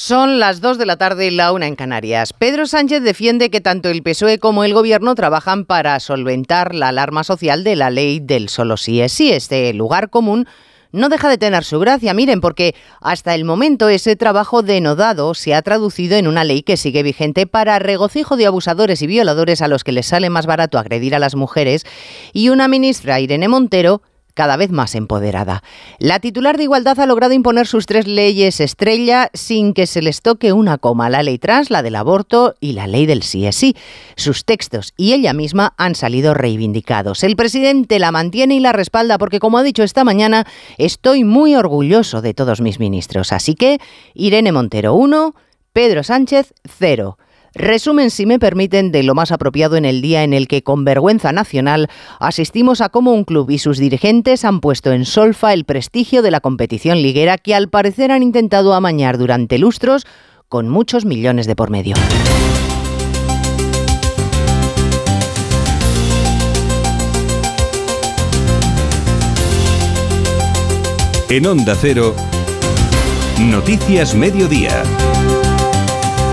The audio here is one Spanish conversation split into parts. Son las 2 de la tarde y la 1 en Canarias. Pedro Sánchez defiende que tanto el PSOE como el Gobierno trabajan para solventar la alarma social de la ley del solo sí es sí. Este lugar común no deja de tener su gracia, miren, porque hasta el momento ese trabajo denodado se ha traducido en una ley que sigue vigente para regocijo de abusadores y violadores a los que les sale más barato agredir a las mujeres y una ministra, Irene Montero, cada vez más empoderada. La titular de Igualdad ha logrado imponer sus 3 leyes estrella sin que se les toque una coma: la ley trans, la del aborto y la ley del sí es sí. Sus textos y ella misma han salido reivindicados. El presidente la mantiene y la respalda porque, como ha dicho esta mañana, estoy muy orgulloso de todos mis ministros. Así que Irene Montero 1, Pedro Sánchez 0. Resumen, si me permiten, de lo más apropiado en el día en el que, con vergüenza nacional, asistimos a cómo un club y sus dirigentes han puesto en solfa el prestigio de la competición liguera que al parecer han intentado amañar durante lustros con muchos millones de por medio. En Onda Cero, Noticias Mediodía,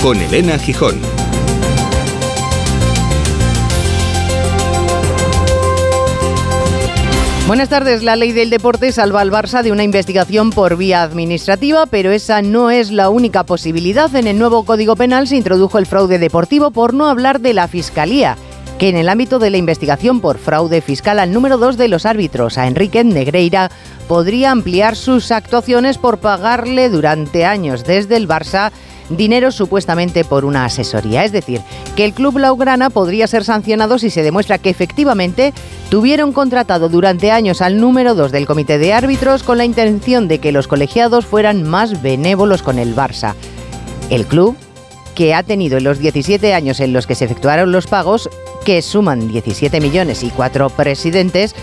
con Elena Gijón. Buenas tardes. La ley del deporte salva al Barça de una investigación por vía administrativa, pero esa no es la única posibilidad. En el nuevo Código Penal se introdujo el fraude deportivo, por no hablar de la Fiscalía, que en el ámbito de la investigación por fraude fiscal al número 2 de los árbitros, a Enrique Negreira, podría ampliar sus actuaciones por pagarle durante años desde el Barça dinero supuestamente por una asesoría. Es decir, que el club blaugrana podría ser sancionado si se demuestra que efectivamente tuvieron contratado durante años al número 2 del Comité de Árbitros con la intención de que los colegiados fueran más benévolos con el Barça. El club, que ha tenido en los 17 años en los que se efectuaron los pagos, que suman 17 millones y 4 presidentes,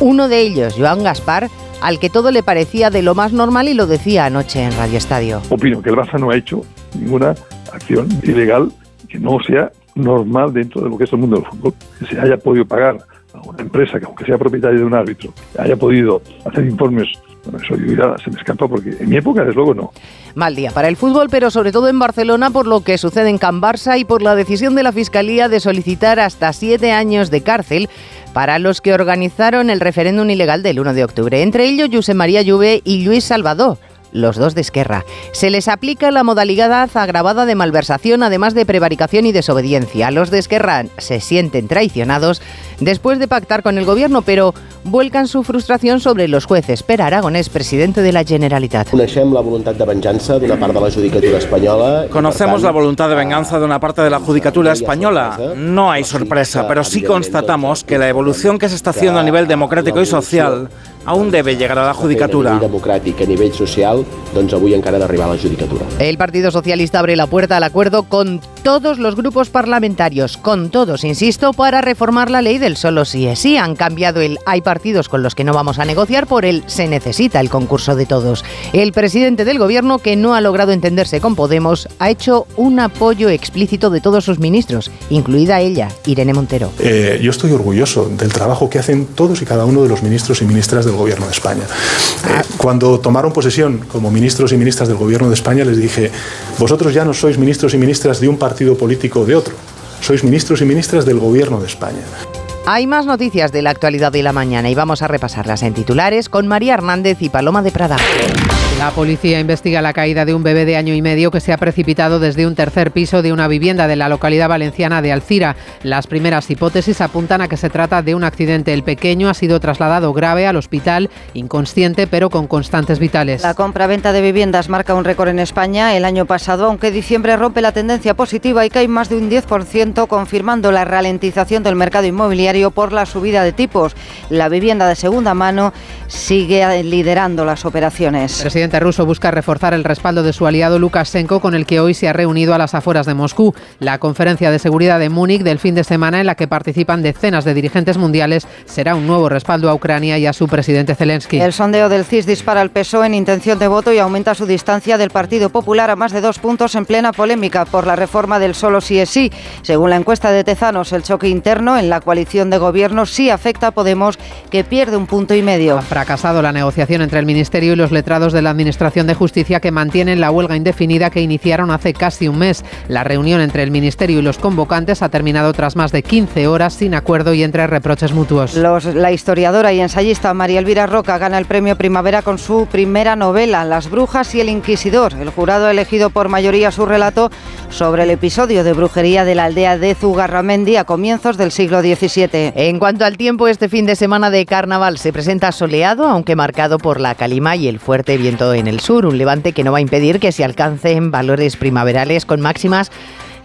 uno de ellos, Joan Gaspar, al que todo le parecía de lo más normal y lo decía anoche en Radio Estadio. Opino que el Barça no ha hecho ninguna acción ilegal que no sea normal dentro de lo que es el mundo del fútbol. Que se haya podido pagar a una empresa que, aunque sea propietaria de un árbitro, haya podido hacer informes. Bueno, eso ya se me escapa porque en mi época, desde luego, no. Mal día para el fútbol, pero sobre todo en Barcelona, por lo que sucede en Can Barça y por la decisión de la Fiscalía de solicitar hasta 7 años de cárcel para los que organizaron el referéndum ilegal del 1 de octubre. Entre ellos, Josep María Lluvi y Luis Salvador, los dos de Esquerra. Se les aplica la modalidad agravada de malversación, además de prevaricación y desobediencia. Los de Esquerra se sienten traicionados después de pactar con el Gobierno, pero vuelcan su frustración sobre los jueces. Per Aragonés, presidente de la Generalitat. Conocemos la voluntad de venganza de una parte de la Judicatura Española. Conocemos la voluntad de venganza de una parte de la Judicatura Española. No hay sorpresa, pero sí constatamos que la evolución que se está haciendo a nivel democrático y social aún debe llegar a la Judicatura. A nivel social, doncs avui encara ha d'arribar a la Judicatura. El Partido Socialista abre la puerta al acuerdo con todos los grupos parlamentarios, con todos, insisto, para reformar la ley del solo sí es sí. Han cambiado el hay partidos con los que no vamos a negociar por el se necesita el concurso de todos. El presidente del Gobierno, que no ha logrado entenderse con Podemos, ha hecho un apoyo explícito de todos sus ministros, incluida ella, Irene Montero. Yo estoy orgulloso del trabajo que hacen todos y cada uno de los ministros y ministras del Gobierno de España. Cuando tomaron posesión como ministros y ministras del Gobierno de España, les dije: vosotros ya no sois ministros y ministras de un partido político o de otro, sois ministros y ministras del Gobierno de España. Hay más noticias de la actualidad de la mañana y vamos a repasarlas en titulares con María Hernández y Paloma de Prada. La policía investiga la caída de un bebé de 1 año y medio que se ha precipitado desde un 3er piso de una vivienda de la localidad valenciana de Alcira. Las primeras hipótesis apuntan a que se trata de un accidente. El pequeño ha sido trasladado grave al hospital, inconsciente pero con constantes vitales. La compraventa de viviendas marca un récord en España el año pasado, aunque diciembre rompe la tendencia positiva y cae más de un 10%, confirmando la ralentización del mercado inmobiliario por la subida de tipos. La vivienda de segunda mano sigue liderando las operaciones. El presidente ruso busca reforzar el respaldo de su aliado Lukashenko, con el que hoy se ha reunido a las afueras de Moscú. La conferencia de seguridad de Múnich del fin de semana, en la que participan decenas de dirigentes mundiales, será un nuevo respaldo a Ucrania y a su presidente Zelensky. El sondeo del CIS dispara al PSOE en intención de voto y aumenta su distancia del Partido Popular a más de 2 puntos, en plena polémica por la reforma del solo sí es sí. Según la encuesta de Tezanos, el choque interno en la coalición de gobierno sí afecta a Podemos, que pierde 1,5 puntos. Ha fracasado la negociación entre el Ministerio y los letrados de la Administración Administración de Justicia, que mantienen la huelga indefinida que iniciaron hace casi un mes. La reunión entre el Ministerio y los convocantes ha terminado tras más de 15 horas sin acuerdo y entre reproches mutuos. La historiadora y ensayista María Elvira Roca gana el premio Primavera con su primera novela, Las Brujas y el Inquisidor. El jurado ha elegido por mayoría su relato sobre el episodio de brujería de la aldea de Zugarramendi a comienzos del siglo XVII. En cuanto al tiempo, este fin de semana de carnaval se presenta soleado, aunque marcado por la calima y el fuerte viento en el sur. Un levante que no va a impedir que se alcancen valores primaverales con máximas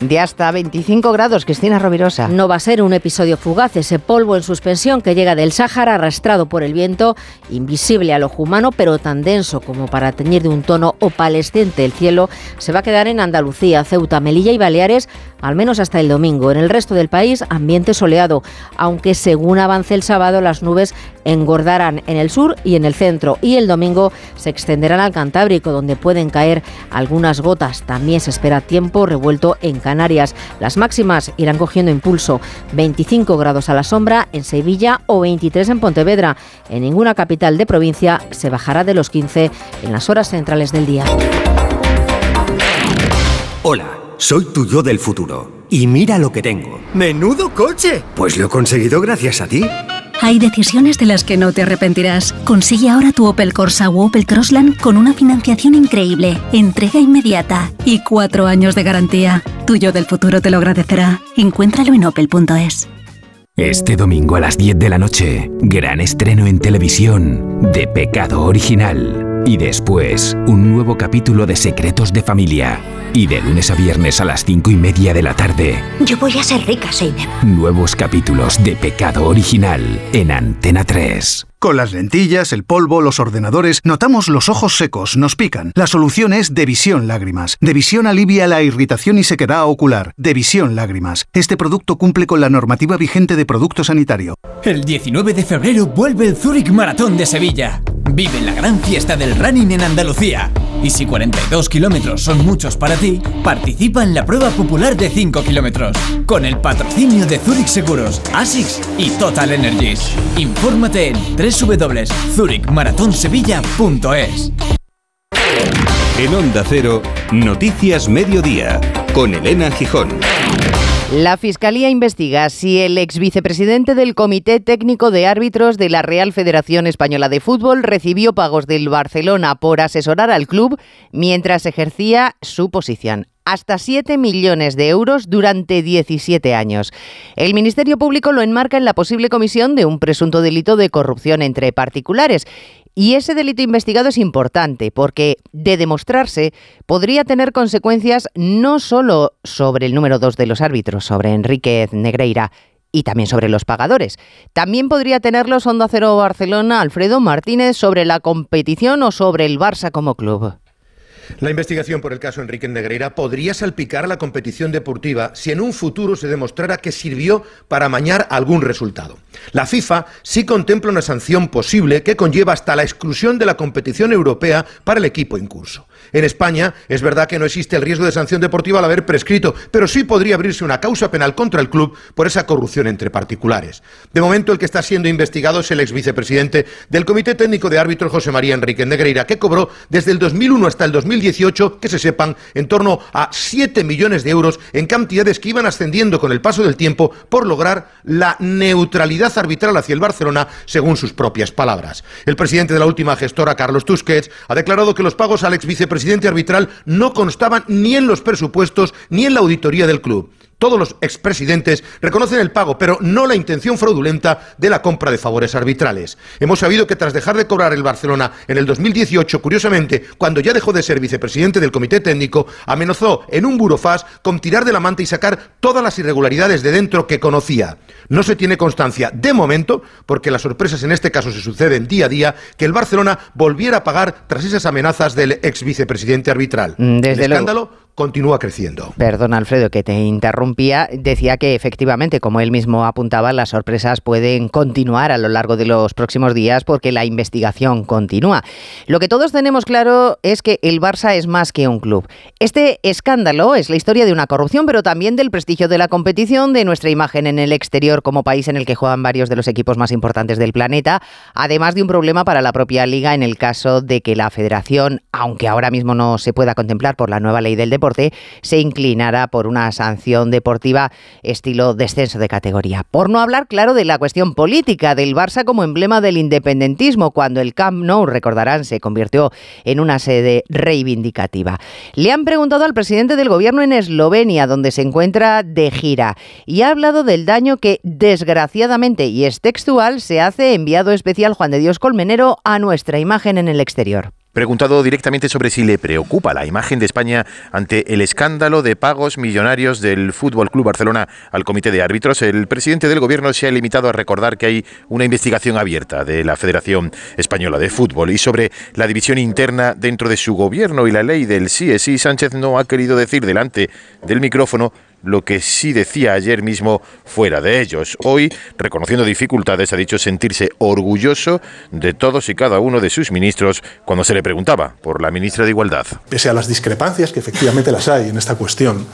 de hasta 25 grados, Cristina Rovirosa. No va a ser un episodio fugaz ese polvo en suspensión que llega del Sáhara arrastrado por el viento, invisible al ojo humano, pero tan denso como para teñir de un tono opalescente el cielo. Se va a quedar en Andalucía, Ceuta, Melilla y Baleares, al menos hasta el domingo. En el resto del país, ambiente soleado, aunque según avance el sábado, las nubes engordarán en el sur y en el centro, y el domingo se extenderán al Cantábrico, donde pueden caer algunas gotas. También se espera tiempo revuelto en Canarias. Las máximas irán cogiendo impulso: 25 grados a la sombra en Sevilla o 23 en Pontevedra. En ninguna capital de provincia se bajará de los 15 en las horas centrales del día. Hola, soy tu yo del futuro y mira lo que tengo. ¡Menudo coche! Pues lo he conseguido gracias a ti. Hay decisiones de las que no te arrepentirás. Consigue ahora tu Opel Corsa o Opel Crossland con una financiación increíble, entrega inmediata y 4 años de garantía. Tu yo del futuro te lo agradecerá. Encuéntralo en opel.es. Este domingo a las 10 de la noche, gran estreno en televisión de Pecado Original. Y después, un nuevo capítulo de Secretos de Familia. Y de lunes a viernes a las 5:30 de la tarde. Yo voy a ser rica, Seidem. Nuevos capítulos de Pecado Original en Antena 3. Con las lentillas, el polvo, los ordenadores, notamos los ojos secos, nos pican. La solución es Devisión Lágrimas. Devisión alivia la irritación y sequedad ocular. Devisión Lágrimas. Este producto cumple con la normativa vigente de producto sanitario. El 19 de febrero vuelve el Zurich Maratón de Sevilla. Vive la gran fiesta del running en Andalucía. Y si 42 kilómetros son muchos para ti, participa en la prueba popular de 5 kilómetros. Con el patrocinio de Zurich Seguros, ASICS y Total Energies. Infórmate en www.zurichmaratonsevilla.es. En Onda Cero, Noticias Mediodía, con Elena Gijón. La Fiscalía investiga si el exvicepresidente del Comité Técnico de Árbitros de la Real Federación Española de Fútbol recibió pagos del Barcelona por asesorar al club mientras ejercía su posición. Hasta 7 millones de euros durante 17 años. El Ministerio Público lo enmarca en la posible comisión de un presunto delito de corrupción entre particulares. Y ese delito investigado es importante porque, de demostrarse, podría tener consecuencias no solo sobre el número 2 de los árbitros, sobre Enrique Negreira, y también sobre los pagadores. También podría tenerlos Onda Cero Barcelona, Alfredo Martínez, sobre la competición o sobre el Barça como club. La investigación por el caso Enrique Negreira podría salpicar la competición deportiva si en un futuro se demostrara que sirvió para amañar algún resultado. La FIFA sí contempla una sanción posible que conlleva hasta la exclusión de la competición europea para el equipo incurso. En España es verdad que no existe el riesgo de sanción deportiva al haber prescrito, pero sí podría abrirse una causa penal contra el club por esa corrupción entre particulares. De momento, el que está siendo investigado es el exvicepresidente del Comité Técnico de Árbitros, José María Enrique Negreira, que cobró desde el 2001 hasta el 2018, que se sepan, en torno a 7 millones de euros en cantidades que iban ascendiendo con el paso del tiempo por lograr la neutralidad arbitral hacia el Barcelona, según sus propias palabras. El presidente de la última gestora, Carlos Tusquets, ha declarado que los pagos al exvicepresidente arbitral no constaban ni en los presupuestos ni en la auditoría del club. Todos los expresidentes reconocen el pago, pero no la intención fraudulenta de la compra de favores arbitrales. Hemos sabido que tras dejar de cobrar el Barcelona en el 2018, curiosamente, cuando ya dejó de ser vicepresidente del Comité Técnico, amenazó en un burofax con tirar de la manta y sacar todas las irregularidades de dentro que conocía. No se tiene constancia, de momento, porque las sorpresas en este caso se suceden día a día, que el Barcelona volviera a pagar tras esas amenazas del exvicepresidente arbitral. Desde el escándalo continúa creciendo. Perdón, Alfredo, que te interrumpía. Decía que efectivamente, como él mismo apuntaba, las sorpresas pueden continuar a lo largo de los próximos días porque la investigación continúa. Lo que todos tenemos claro es que el Barça es más que un club. Este escándalo es la historia de una corrupción, pero también del prestigio de la competición, de nuestra imagen en el exterior como país en el que juegan varios de los equipos más importantes del planeta, además de un problema para la propia liga en el caso de que la federación, aunque ahora mismo no se pueda contemplar por la nueva ley del deporte, se inclinara por una sanción deportiva estilo descenso de categoría. Por no hablar, claro, de la cuestión política del Barça como emblema del independentismo, cuando el Camp Nou, recordarán, se convirtió en una sede reivindicativa. Le han preguntado al presidente del gobierno en Eslovenia, donde se encuentra de gira, y ha hablado del daño que, desgraciadamente, y es textual, se hace, enviado especial Juan de Dios Colmenero, a nuestra imagen en el exterior. Preguntado directamente sobre si le preocupa la imagen de España ante el escándalo de pagos millonarios del FC Barcelona al Comité de Árbitros, el presidente del Gobierno se ha limitado a recordar que hay una investigación abierta de la Federación Española de Fútbol, y sobre la división interna dentro de su gobierno y la ley del CIS, Sánchez no ha querido decir delante del micrófono lo que sí decía ayer mismo fuera de ellos. Hoy, reconociendo dificultades, ha dicho sentirse orgulloso de todos y cada uno de sus ministros cuando se le preguntaba por la ministra de Igualdad. Pese a las discrepancias, que efectivamente las hay en esta cuestión,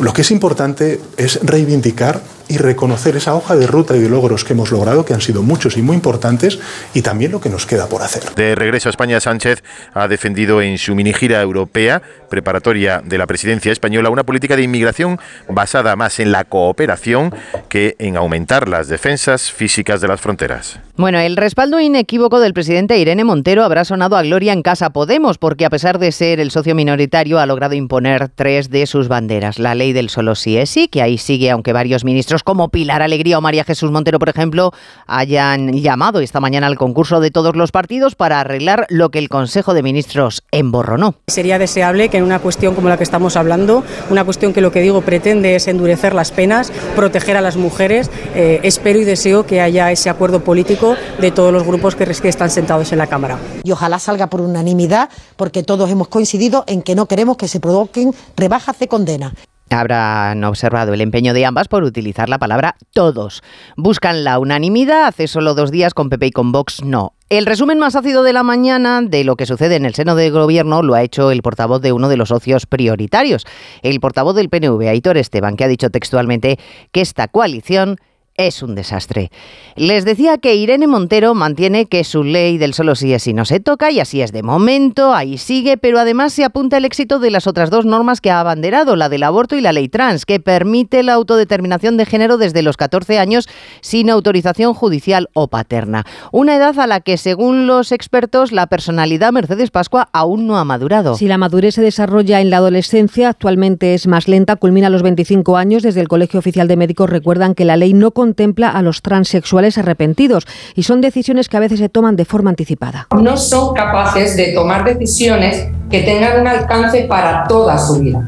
lo que es importante es reivindicar y reconocer esa hoja de ruta y de logros que hemos logrado, que han sido muchos y muy importantes, y también lo que nos queda por hacer. De regreso a España, Sánchez ha defendido en su minigira europea preparatoria de la presidencia española una política de inmigración basada más en la cooperación que en aumentar las defensas físicas de las fronteras. Bueno, el respaldo inequívoco del presidente Irene Montero habrá sonado a gloria en casa Podemos, porque a pesar de ser el socio minoritario ha logrado imponer tres de sus banderas. La ley del solo sí es sí, que ahí sigue, aunque varios ministros como Pilar Alegría o María Jesús Montero, por ejemplo, hayan llamado esta mañana al concurso de todos los partidos para arreglar lo que el Consejo de Ministros emborronó. Sería deseable que en una cuestión como la que estamos hablando, una cuestión que, lo que digo, pretende es endurecer las penas, proteger a las mujeres, espero y deseo que haya ese acuerdo político de todos los grupos que están sentados en la Cámara. Y ojalá salga por unanimidad, porque todos hemos coincidido en que no queremos que se provoquen rebajas de condena. Habrán observado el empeño de ambas por utilizar la palabra todos. Buscan la unanimidad. Hace solo 2 días con PP y con Vox no. El resumen más ácido de la mañana de lo que sucede en el seno del gobierno lo ha hecho el portavoz de uno de los socios prioritarios, el portavoz del PNV, Aitor Esteban, que ha dicho textualmente que esta coalición es un desastre. Les decía que Irene Montero mantiene que su ley del solo sí es sí no se toca, y así es de momento, ahí sigue, pero además se apunta el éxito de las otras dos normas que ha abanderado, la del aborto y la ley trans, que permite la autodeterminación de género desde los 14 años sin autorización judicial o paterna. Una edad a la que, según los expertos, la personalidad Mercedes Pascua aún no ha madurado. Si la madurez se desarrolla en la adolescencia, actualmente es más lenta, culmina a los 25 años. Desde el Colegio Oficial de Médicos recuerdan que la ley no contempla a los transexuales arrepentidos, y son decisiones que a veces se toman de forma anticipada. No son capaces de tomar decisiones que tengan un alcance para toda su vida.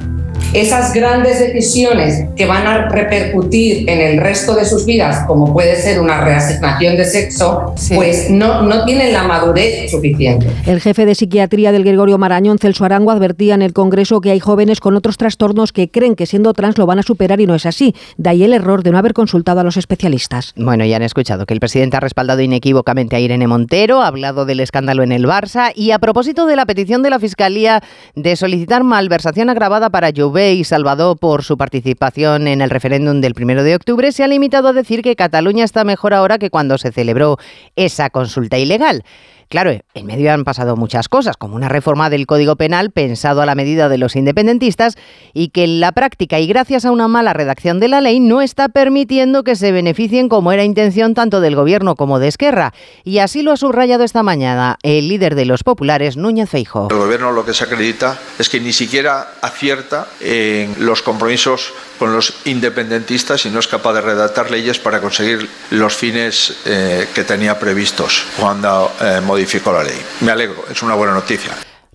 Esas grandes decisiones que van a repercutir en el resto de sus vidas, como puede ser una reasignación de sexo, sí, pues no tienen la madurez suficiente. El jefe de psiquiatría del Gregorio Marañón, Celso Arango, advertía en el Congreso que hay jóvenes con otros trastornos que creen que siendo trans lo van a superar, y no es así. De ahí el error de no haber consultado a los especialistas. Bueno, ya han escuchado que el presidente ha respaldado inequívocamente a Irene Montero, ha hablado del escándalo en el Barça, y a propósito de la petición de la Fiscalía de solicitar malversación agravada para Jove y Salvador por su participación en el referéndum del 1 de octubre, se ha limitado a decir que Cataluña está mejor ahora que cuando se celebró esa consulta ilegal. Claro, en medio han pasado muchas cosas, como una reforma del Código Penal pensado a la medida de los independentistas, y que en la práctica, y gracias a una mala redacción de la ley, no está permitiendo que se beneficien, como era intención, tanto del Gobierno como de Esquerra. Y así lo ha subrayado esta mañana el líder de los populares, Núñez Feijóo. El Gobierno lo que se acredita es que ni siquiera acierta en los compromisos con los independentistas y no es capaz de redactar leyes para conseguir los fines que tenía previstos cuando modificó la ley. Me alegro, es una buena noticia.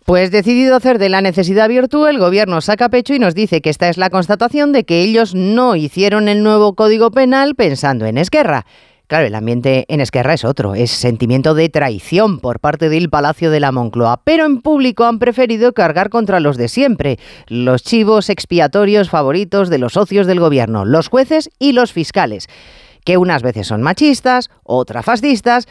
Pues decidido hacer de la necesidad virtud, el Gobierno saca pecho y nos dice que esta es la constatación de que ellos no hicieron el nuevo Código Penal pensando en Esquerra, Claro, el ambiente en Esquerra es otro, es sentimiento de traición por parte del Palacio de la Moncloa, pero en público han preferido cargar contra los de siempre, los chivos expiatorios favoritos de los socios del gobierno, los jueces y los fiscales, que unas veces son machistas, otras fascistas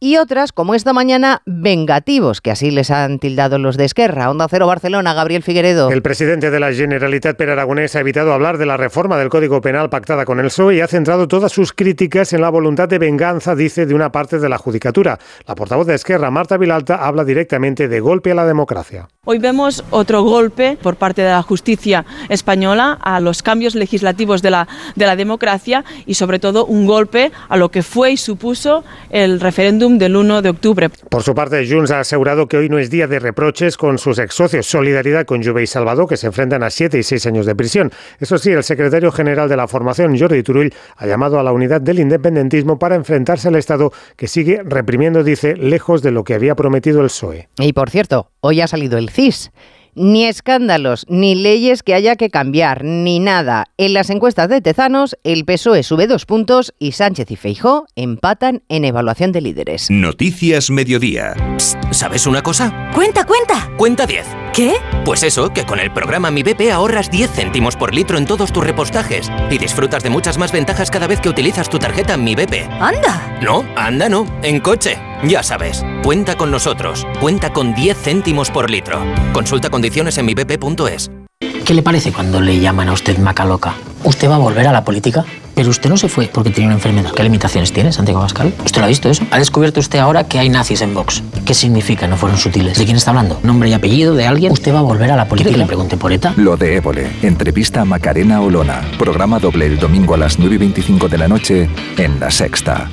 y otras, como esta mañana, vengativos, que así les han tildado los de Esquerra. Onda Cero Barcelona, Gabriel Figueredo. El presidente de la Generalitat, Pere Aragonés, ha evitado hablar de la reforma del Código Penal pactada con el PSOE y ha centrado todas sus críticas en la voluntad de venganza, dice, de una parte de la Judicatura. La portavoz de Esquerra, Marta Vilalta, habla directamente de golpe a la democracia. Hoy vemos otro golpe por parte de la justicia española a los cambios legislativos de la democracia y, sobre todo, un golpe a lo que fue y supuso el referéndum del 1 de octubre. Por su parte, Junts ha asegurado que hoy no es día de reproches con sus exsocios. Solidaridad con Lluvi y Salvador, que se enfrentan a 7 y 6 años de prisión. Eso sí, el secretario general de la formación, Jordi Turull, ha llamado a la unidad del independentismo para enfrentarse al Estado, que sigue reprimiendo, dice, lejos de lo que había prometido el PSOE. Y por cierto, hoy ha salido el CIS. Ni escándalos, ni leyes que haya que cambiar, ni nada. En las encuestas de Tezanos, el PSOE sube 2 puntos y Sánchez y Feijóo empatan en evaluación de líderes. Noticias Mediodía. Psst, ¿sabes una cosa? ¡Cuenta, cuenta! ¡Cuenta 10! ¿Qué? Pues eso, que con el programa Mi BP ahorras 10 céntimos por litro en todos tus repostajes y disfrutas de muchas más ventajas cada vez que utilizas tu tarjeta Mi BP. ¡Anda! No, anda no, en coche. Ya sabes, cuenta con nosotros. Cuenta con 10 céntimos por litro. Consulta condiciones en mibp.es. ¿Qué le parece cuando le llaman a usted macaloca? ¿Usted va a volver a la política? Pero usted no se fue porque tenía una enfermedad. ¿Qué limitaciones tiene, Santiago Pascal? ¿Usted lo ha visto eso? Ha descubierto usted ahora que hay nazis en Vox. ¿Qué significa no fueron sutiles? ¿De quién está hablando? ¿Nombre y apellido de alguien? ¿Usted va a volver a la política? ¿Quiere que le pregunte por ETA? Lo de Évole. Entrevista a Macarena Olona. Programa doble el domingo a las 9:25 de la noche en La Sexta.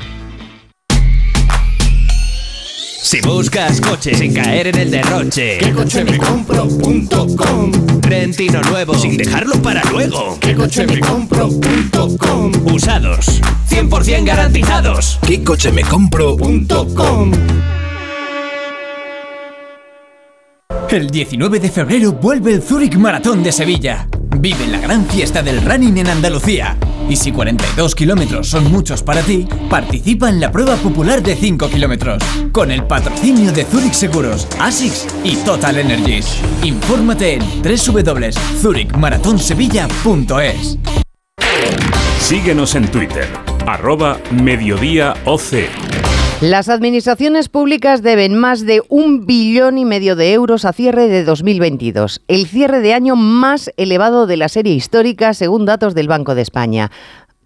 Si buscas coche sin caer en el derroche, quecochemecompro.com. Rentino nuevo sin dejarlo para luego, quecochemecompro.com. Usados 100% garantizados, quecochemecompro.com. El 19 de febrero vuelve el Zurich Maratón de Sevilla. Vive la gran fiesta del running en Andalucía. Y si 42 kilómetros son muchos para ti, participa en la prueba popular de 5 kilómetros. Con el patrocinio de Zurich Seguros, ASICS y Total Energies. Infórmate en www.zurichmaratonsevilla.es. Síguenos en Twitter, @mediodíaoc. Las administraciones públicas deben más de 1,5 billón de euros a cierre de 2022, el cierre de año más elevado de la serie histórica según datos del Banco de España.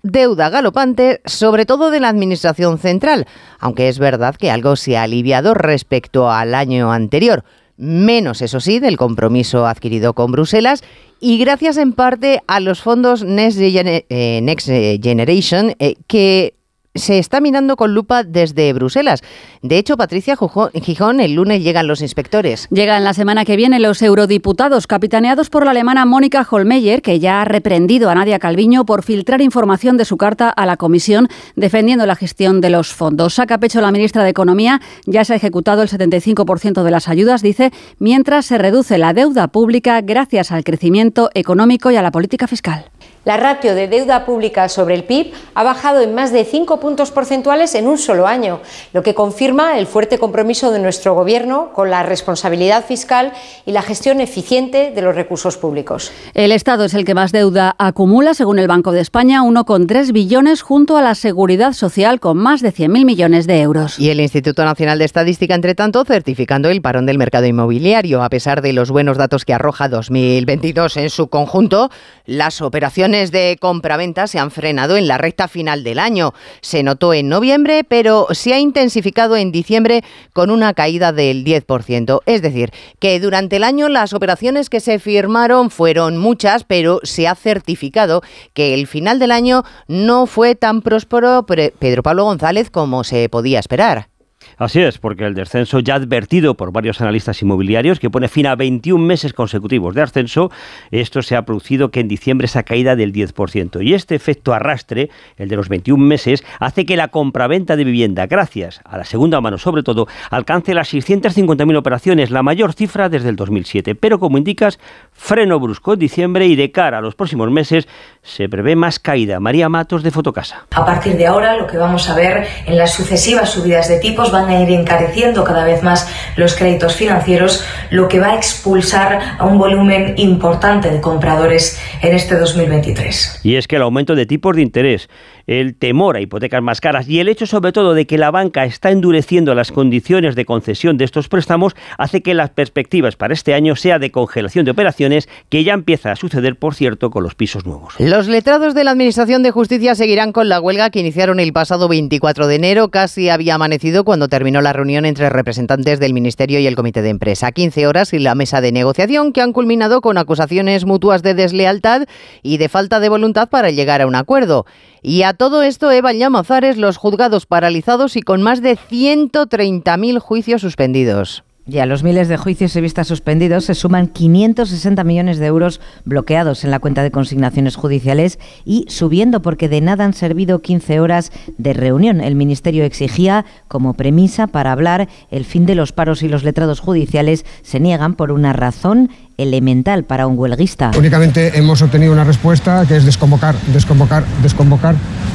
Deuda galopante, sobre todo de la Administración Central, aunque es verdad que algo se ha aliviado respecto al año anterior, menos, eso sí, del compromiso adquirido con Bruselas y gracias en parte a los fondos Next Generation que se está mirando con lupa desde Bruselas. De hecho, Patricia Gijón, el lunes llegan los inspectores. Llegan la semana que viene los eurodiputados, capitaneados por la alemana Mónica Hohlmeier, que ya ha reprendido a Nadia Calviño por filtrar información de su carta a la Comisión defendiendo la gestión de los fondos. Saca pecho la ministra de Economía, ya se ha ejecutado el 75% de las ayudas, dice, mientras se reduce la deuda pública gracias al crecimiento económico y a la política fiscal. La ratio de deuda pública sobre el PIB ha bajado en más de 5 puntos porcentuales en un solo año, lo que confirma el fuerte compromiso de nuestro Gobierno con la responsabilidad fiscal y la gestión eficiente de los recursos públicos. El Estado es el que más deuda acumula, según el Banco de España, 1,3 billones junto a la Seguridad Social con más de 100.000 millones de euros. Y el Instituto Nacional de Estadística, entre tanto, certificando el parón del mercado inmobiliario. A pesar de los buenos datos que arroja 2022 en su conjunto, las operaciones de compraventa se han frenado en la recta final del año. Se notó en noviembre, pero se ha intensificado en diciembre con una caída del 10%. Es decir, que durante el año las operaciones que se firmaron fueron muchas, pero se ha certificado que el final del año no fue tan próspero, Pedro Pablo González, como se podía esperar. Así es, porque el descenso ya advertido por varios analistas inmobiliarios, que pone fin a 21 meses consecutivos de ascenso, esto se ha producido que en diciembre esa caída del 10%. Y este efecto arrastre, el de los 21 meses, hace que la compraventa de vivienda, gracias a la segunda mano sobre todo, alcance las 650.000 operaciones, la mayor cifra desde el 2007. Pero como indicas, freno brusco en diciembre y de cara a los próximos meses se prevé más caída. María Matos, de Fotocasa. A partir de ahora lo que vamos a ver en las sucesivas subidas de tipos van a ir encareciendo cada vez más los créditos financieros, lo que va a expulsar a un volumen importante de compradores en este 2023. Y es que el aumento de tipos de interés, el temor a hipotecas más caras y el hecho sobre todo de que la banca está endureciendo las condiciones de concesión de estos préstamos hace que las perspectivas para este año sea de congelación de operaciones, que ya empieza a suceder, por cierto, con los pisos nuevos. Los letrados de la Administración de Justicia seguirán con la huelga que iniciaron el pasado 24 de enero. Casi había amanecido cuando terminó la reunión entre representantes del Ministerio y el Comité de Empresa. 15 horas y la mesa de negociación que han culminado con acusaciones mutuas de deslealtad y de falta de voluntad para llegar a un acuerdo. Y a todo esto, Eva Llamazares, los juzgados paralizados y con más de 130.000 juicios suspendidos. Y a los miles de juicios y vistas suspendidos se suman 560 millones de euros bloqueados en la cuenta de consignaciones judiciales y subiendo, porque de nada han servido 15 horas de reunión. El Ministerio exigía como premisa para hablar el fin de los paros y los letrados judiciales se niegan por una razón elemental para un huelguista. Únicamente hemos obtenido una respuesta que es desconvocar.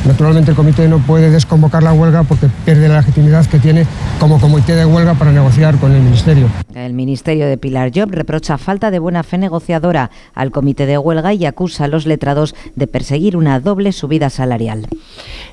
Naturalmente el comité no puede desconvocar la huelga porque pierde la legitimidad que tiene como comité de huelga para negociar con el Ministerio. El Ministerio de Pilar Llop reprocha falta de buena fe negociadora al comité de huelga y acusa a los letrados de perseguir una doble subida salarial.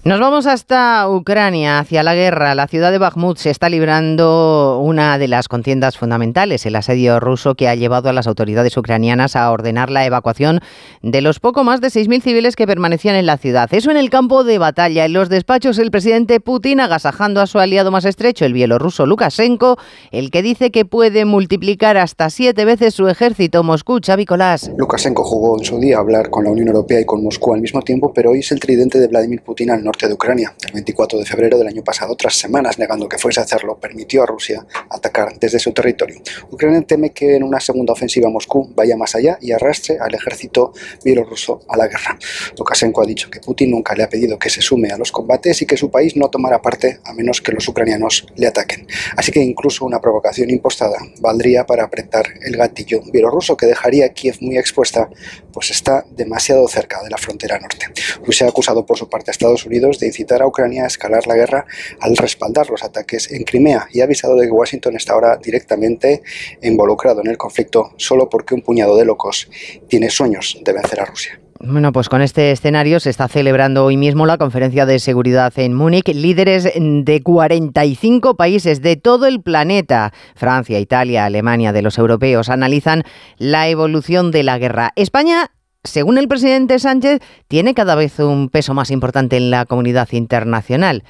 Nos vamos hasta Ucrania, hacia la guerra. La ciudad de Bakhmut se está librando una de las contiendas fundamentales, el asedio ruso que ha llevado a las autoridades ucranianas a ordenar la evacuación de los poco más de 6.000 civiles que permanecían en la ciudad. Eso en el campo de batalla. En los despachos, el presidente Putin agasajando a su aliado más estrecho, el bielorruso Lukashenko, el que dice que puede multiplicar hasta 7 veces su ejército. Moscú, Xavi Colás. Lukashenko jugó en su día a hablar con la Unión Europea y con Moscú al mismo tiempo, pero hoy es el tridente de Vladimir Putin al norte de Ucrania. El 24 de febrero del año pasado, tras semanas negando que fuese a hacerlo, permitió a Rusia atacar desde su territorio. Ucrania teme que en una segunda ofensiva Moscú vaya más allá y arrastre al ejército bielorruso a la guerra. Lukashenko ha dicho que Putin nunca le ha pedido que se sume a los combates y que su país no tomará parte a menos que los ucranianos le ataquen. Así que incluso una provocación impostada valdría para apretar el gatillo bielorruso, que dejaría a Kiev muy expuesta, pues está demasiado cerca de la frontera norte. Rusia ha acusado por su parte a Estados Unidos de incitar a Ucrania a escalar la guerra al respaldar los ataques en Crimea y ha avisado de que Washington está ahora directamente involucrado en el conflicto solo porque un puñado de locos tiene sueños de vencer a Rusia. Bueno, pues con este escenario se está celebrando hoy mismo la Conferencia de Seguridad en Múnich. Líderes de 45 países de todo el planeta, Francia, Italia, Alemania, de los europeos, analizan la evolución de la guerra. España, según el presidente Sánchez, tiene cada vez un peso más importante en la comunidad internacional.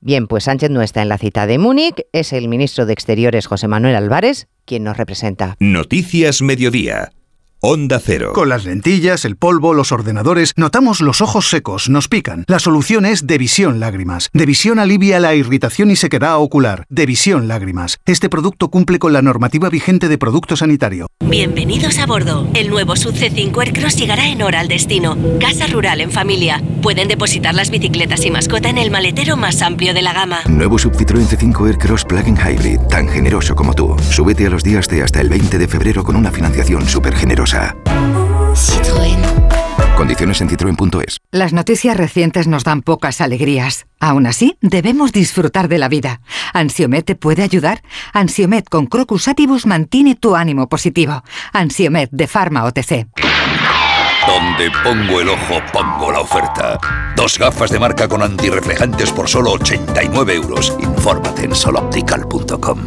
Bien, pues Sánchez no está en la cita de Múnich, es el ministro de Exteriores, José Manuel Álvarez, quien nos representa. Noticias Mediodía. Onda Cero. Con las lentillas, el polvo, los ordenadores, notamos los ojos secos, nos pican. La solución es Devisión Lágrimas. Devisión alivia la irritación y sequedad ocular. Devisión Lágrimas. Este producto cumple con la normativa vigente de producto sanitario. Bienvenidos a bordo. El nuevo SUV C5 Aircross llegará en hora al destino. Casa rural en familia. Pueden depositar las bicicletas y mascota en el maletero más amplio de la gama. Nuevo SUV Citroën C5 Aircross Plug-in Hybrid. Tan generoso como tú. Súbete a los días de hasta el 20 de febrero con una financiación súper generosa. Citroën. Condiciones en citroen.es. Las noticias recientes nos dan pocas alegrías. Aún así, debemos disfrutar de la vida. ¿Ansiomet te puede ayudar? Ansiomet con Crocus Atibus mantiene tu ánimo positivo. Ansiomet de Pharma OTC. Donde pongo el ojo, pongo la oferta. Dos gafas de marca con antirreflejantes por solo 89 euros. Infórmate en soloptical.com.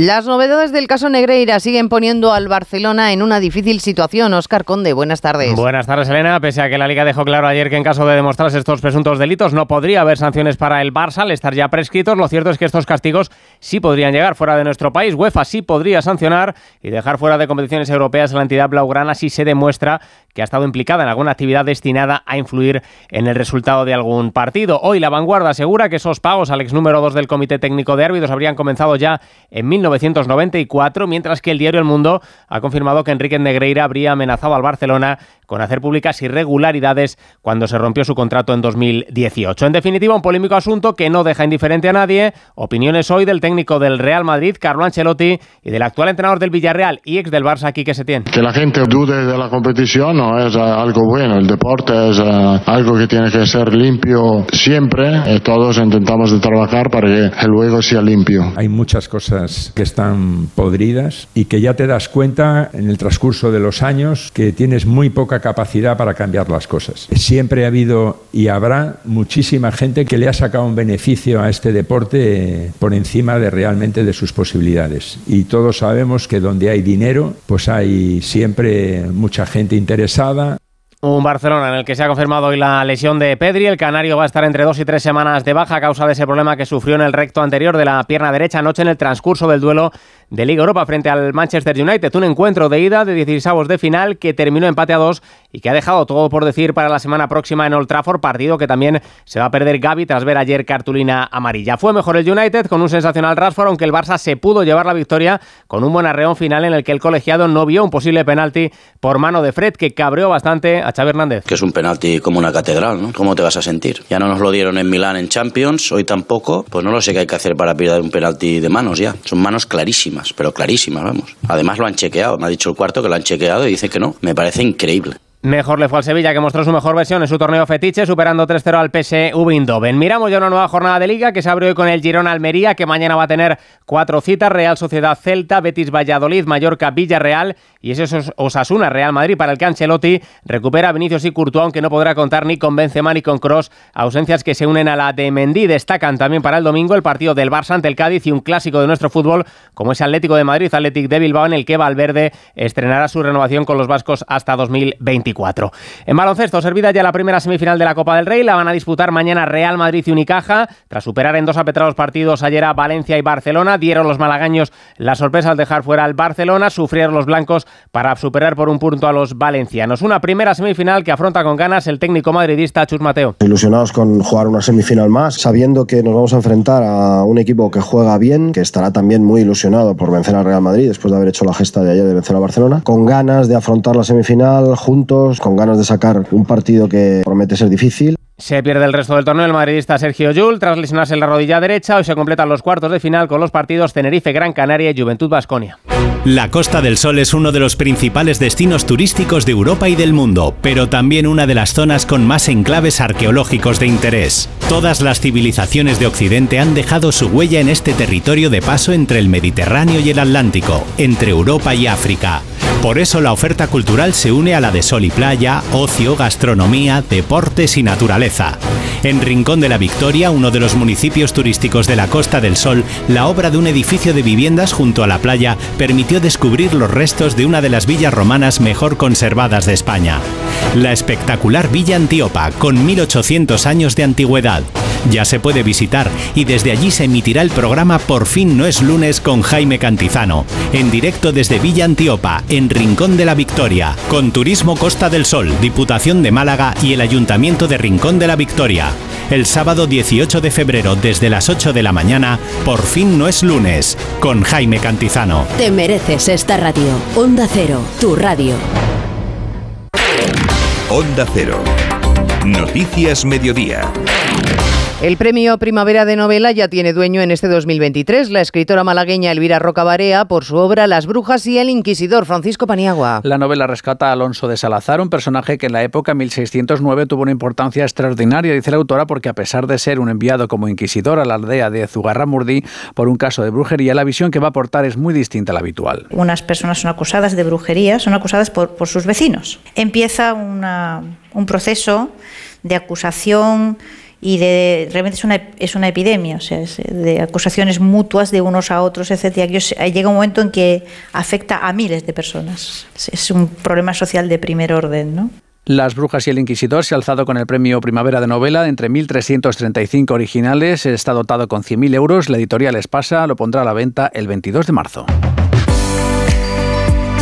Las novedades del caso Negreira siguen poniendo al Barcelona en una difícil situación. Óscar Conde, buenas tardes. Buenas tardes, Elena. Pese a que la Liga dejó claro ayer que en caso de demostrarse estos presuntos delitos no podría haber sanciones para el Barça al estar ya prescritos, lo cierto es que estos castigos sí podrían llegar fuera de nuestro país. UEFA sí podría sancionar y dejar fuera de competiciones europeas a la entidad blaugrana si se demuestra que ha estado implicada en alguna actividad destinada a influir en el resultado de algún partido. Hoy La Vanguardia asegura que esos pagos al ex número 2 del Comité Técnico de Árbitros habrían comenzado ya en 1994, mientras que el diario El Mundo ha confirmado que Enrique Negreira habría amenazado al Barcelona con hacer públicas irregularidades cuando se rompió su contrato en 2018. En definitiva, un polémico asunto que no deja indiferente a nadie. Opiniones hoy del técnico del Real Madrid, Carlo Ancelotti, y del actual entrenador del Villarreal y ex del Barça, Quique Setién. Que la gente dude de la competición no es algo bueno. El deporte es algo que tiene que ser limpio siempre. Todos intentamos de trabajar para que el juego sea limpio. Hay muchas cosas que están podridas y que ya te das cuenta en el transcurso de los años que tienes muy poca capacidad para cambiar las cosas. Siempre ha habido y habrá muchísima gente que le ha sacado un beneficio a este deporte por encima de realmente de sus posibilidades. Y todos sabemos que donde hay dinero, pues hay siempre mucha gente interesada. Un Barcelona en el que se ha confirmado hoy la lesión de Pedri. El canario va a estar entre 2 y 3 semanas de baja a causa de ese problema que sufrió en el recto anterior de la pierna derecha anoche en el transcurso del duelo de Liga Europa frente al Manchester United. Un encuentro de ida de 16avos de final que terminó empate a 2 y que ha dejado todo por decir para la semana próxima en Old Trafford, partido que también se va a perder Gavi tras ver ayer cartulina amarilla. Fue mejor el United con un sensacional Rashford, aunque el Barça se pudo llevar la victoria con un buen arreón final en el que el colegiado no vio un posible penalti por mano de Fred, que cabreó bastante a Xavi Hernández. Que es un penalti como una catedral, ¿no? ¿Cómo te vas a sentir? Ya no nos lo dieron en Milán en Champions, hoy tampoco. Pues no lo sé qué hay que hacer para perder un penalti de manos ya. Son manos clarísimas, pero clarísimas, vamos. Además lo han chequeado, me ha dicho el cuarto que lo han chequeado y dice que no. Me parece increíble. Mejor le fue al Sevilla, que mostró su mejor versión en su torneo fetiche, superando 3-0 al PSV Eindhoven. Miramos ya una nueva jornada de Liga que se abrió hoy con el Girona Almería, que mañana va a tener 4 citas: Real Sociedad, Celta, Betis, Valladolid, Mallorca, Villarreal y ese es Osasuna, Real Madrid, para el que Ancelotti recupera a Vinicius y Courtois, aunque no podrá contar ni con Benzema ni con Kroos, ausencias que se unen a la de Mendy. Destacan también para el domingo el partido del Barça ante el Cádiz y un clásico de nuestro fútbol como es Atlético de Madrid, Athletic de Bilbao, en el que Valverde estrenará su renovación con los vascos hasta 2020. En baloncesto, servida ya la primera semifinal de la Copa del Rey, la van a disputar mañana Real Madrid y Unicaja. Tras superar en 2 apretados partidos ayer a Valencia y Barcelona, dieron los malagueños la sorpresa al dejar fuera al Barcelona, sufrieron los blancos para superar por un punto a los valencianos. Una primera semifinal que afronta con ganas el técnico madridista Chus Mateo. Ilusionados con jugar una semifinal más, sabiendo que nos vamos a enfrentar a un equipo que juega bien, que estará también muy ilusionado por vencer al Real Madrid después de haber hecho la gesta de ayer de vencer a Barcelona, con ganas de afrontar la semifinal juntos, con ganas de sacar un partido que promete ser difícil. Se pierde el resto del torneo el madridista Sergio Llull tras lesionarse en la rodilla derecha. Hoy se completan los cuartos de final con los partidos Tenerife-Gran Canaria y Juventud-Baskonia. La Costa del Sol es uno de los principales destinos turísticos de Europa y del mundo, pero también una de las zonas con más enclaves arqueológicos de interés. Todas las civilizaciones de Occidente han dejado su huella en este territorio de paso entre el Mediterráneo y el Atlántico, entre Europa y África. Por eso la oferta cultural se une a la de sol y playa, ocio, gastronomía, deportes y naturaleza. En Rincón de la Victoria, uno de los municipios turísticos de la Costa del Sol, la obra de un edificio de viviendas junto a la playa permitió descubrir los restos de una de las villas romanas mejor conservadas de España. La espectacular Villa Antiopa, con 1800 años de antigüedad. Ya se puede visitar y desde allí se emitirá el programa Por fin no es lunes con Jaime Cantizano, en directo desde Villa Antiopa, en Rincón de la Victoria, con Turismo Costa del Sol, Diputación de Málaga y el Ayuntamiento de Rincón de la Victoria. El sábado 18 de febrero, desde las 8 de la mañana, Por fin no es lunes, con Jaime Cantizano. Te mereces esta radio. Onda Cero, tu radio. Onda Cero. Noticias Mediodía. El premio Primavera de Novela ya tiene dueño en este 2023. La escritora malagueña Elvira Roca Barea por su obra Las Brujas y el Inquisidor. Francisco Paniagua. La novela rescata a Alonso de Salazar, un personaje que en la época 1609 tuvo una importancia extraordinaria, dice la autora, porque a pesar de ser un enviado como inquisidor a la aldea de Zugarramurdi por un caso de brujería, la visión que va a aportar es muy distinta a la habitual. Unas personas son acusadas de brujería, son acusadas por sus vecinos. Empieza un proceso de acusación y realmente es una epidemia, o sea, de acusaciones mutuas de unos a otros, etcétera. Llega un momento en que afecta a miles de personas. Es un problema social de primer orden, ¿no? Las Brujas y el Inquisidor se ha alzado con el premio Primavera de Novela entre 1.335 originales. Está dotado con 100.000 euros. La editorial Espasa lo pondrá a la venta el 22 de marzo.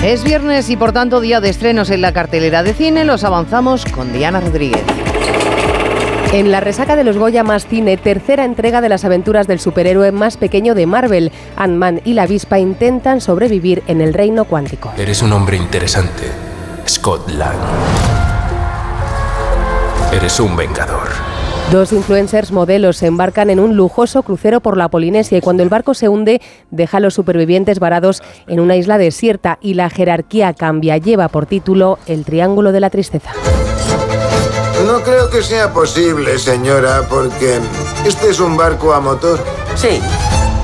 Es viernes y, por tanto, día de estrenos en la cartelera de cine. Los avanzamos con Diana Rodríguez. En la resaca de los Goya más cine, tercera entrega de las aventuras del superhéroe más pequeño de Marvel. Ant-Man y la avispa intentan sobrevivir en el reino cuántico. Eres un hombre interesante, Scott Lang. Eres un vengador. Dos influencers modelos se embarcan en un lujoso crucero por la Polinesia y cuando el barco se hunde deja a los supervivientes varados en una isla desierta y la jerarquía cambia. Lleva por título El Triángulo de la Tristeza. No creo que sea posible, señora, porque este es un barco a motor. Sí.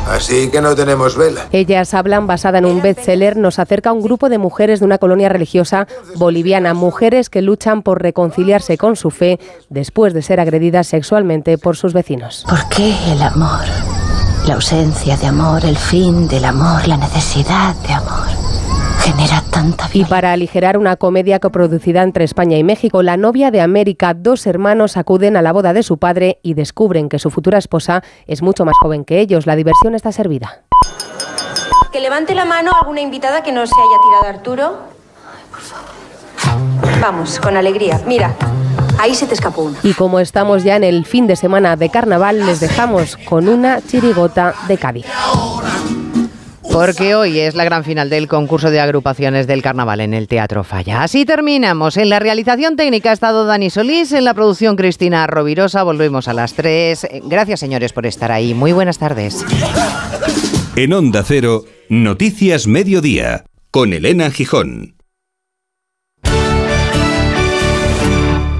Así que no tenemos vela. Ellas hablan, basada en un bestseller, nos acerca a un grupo de mujeres de una colonia religiosa boliviana, mujeres que luchan por reconciliarse con su fe después de ser agredidas sexualmente por sus vecinos. ¿Por qué el amor? La ausencia de amor, el fin del amor, la necesidad de amor. Genera tanta vida. Y para aligerar una comedia coproducida entre España y México, La novia de América, dos hermanos acuden a la boda de su padre y descubren que su futura esposa es mucho más joven que ellos. La diversión está servida. Que levante la mano alguna invitada que no se haya tirado Arturo. Ay, por favor. Vamos, con alegría. Mira, ahí se te escapó una. Y como estamos ya en el fin de semana de carnaval, les dejamos con una chirigota de Cádiz. Porque hoy es la gran final del concurso de agrupaciones del carnaval en el Teatro Falla. Así terminamos. En la realización técnica ha estado Dani Solís, en la producción Cristina Rovirosa. Volvemos a las 3. Gracias, señores, por estar ahí. Muy buenas tardes. En Onda Cero, Noticias Mediodía, con Elena Gijón.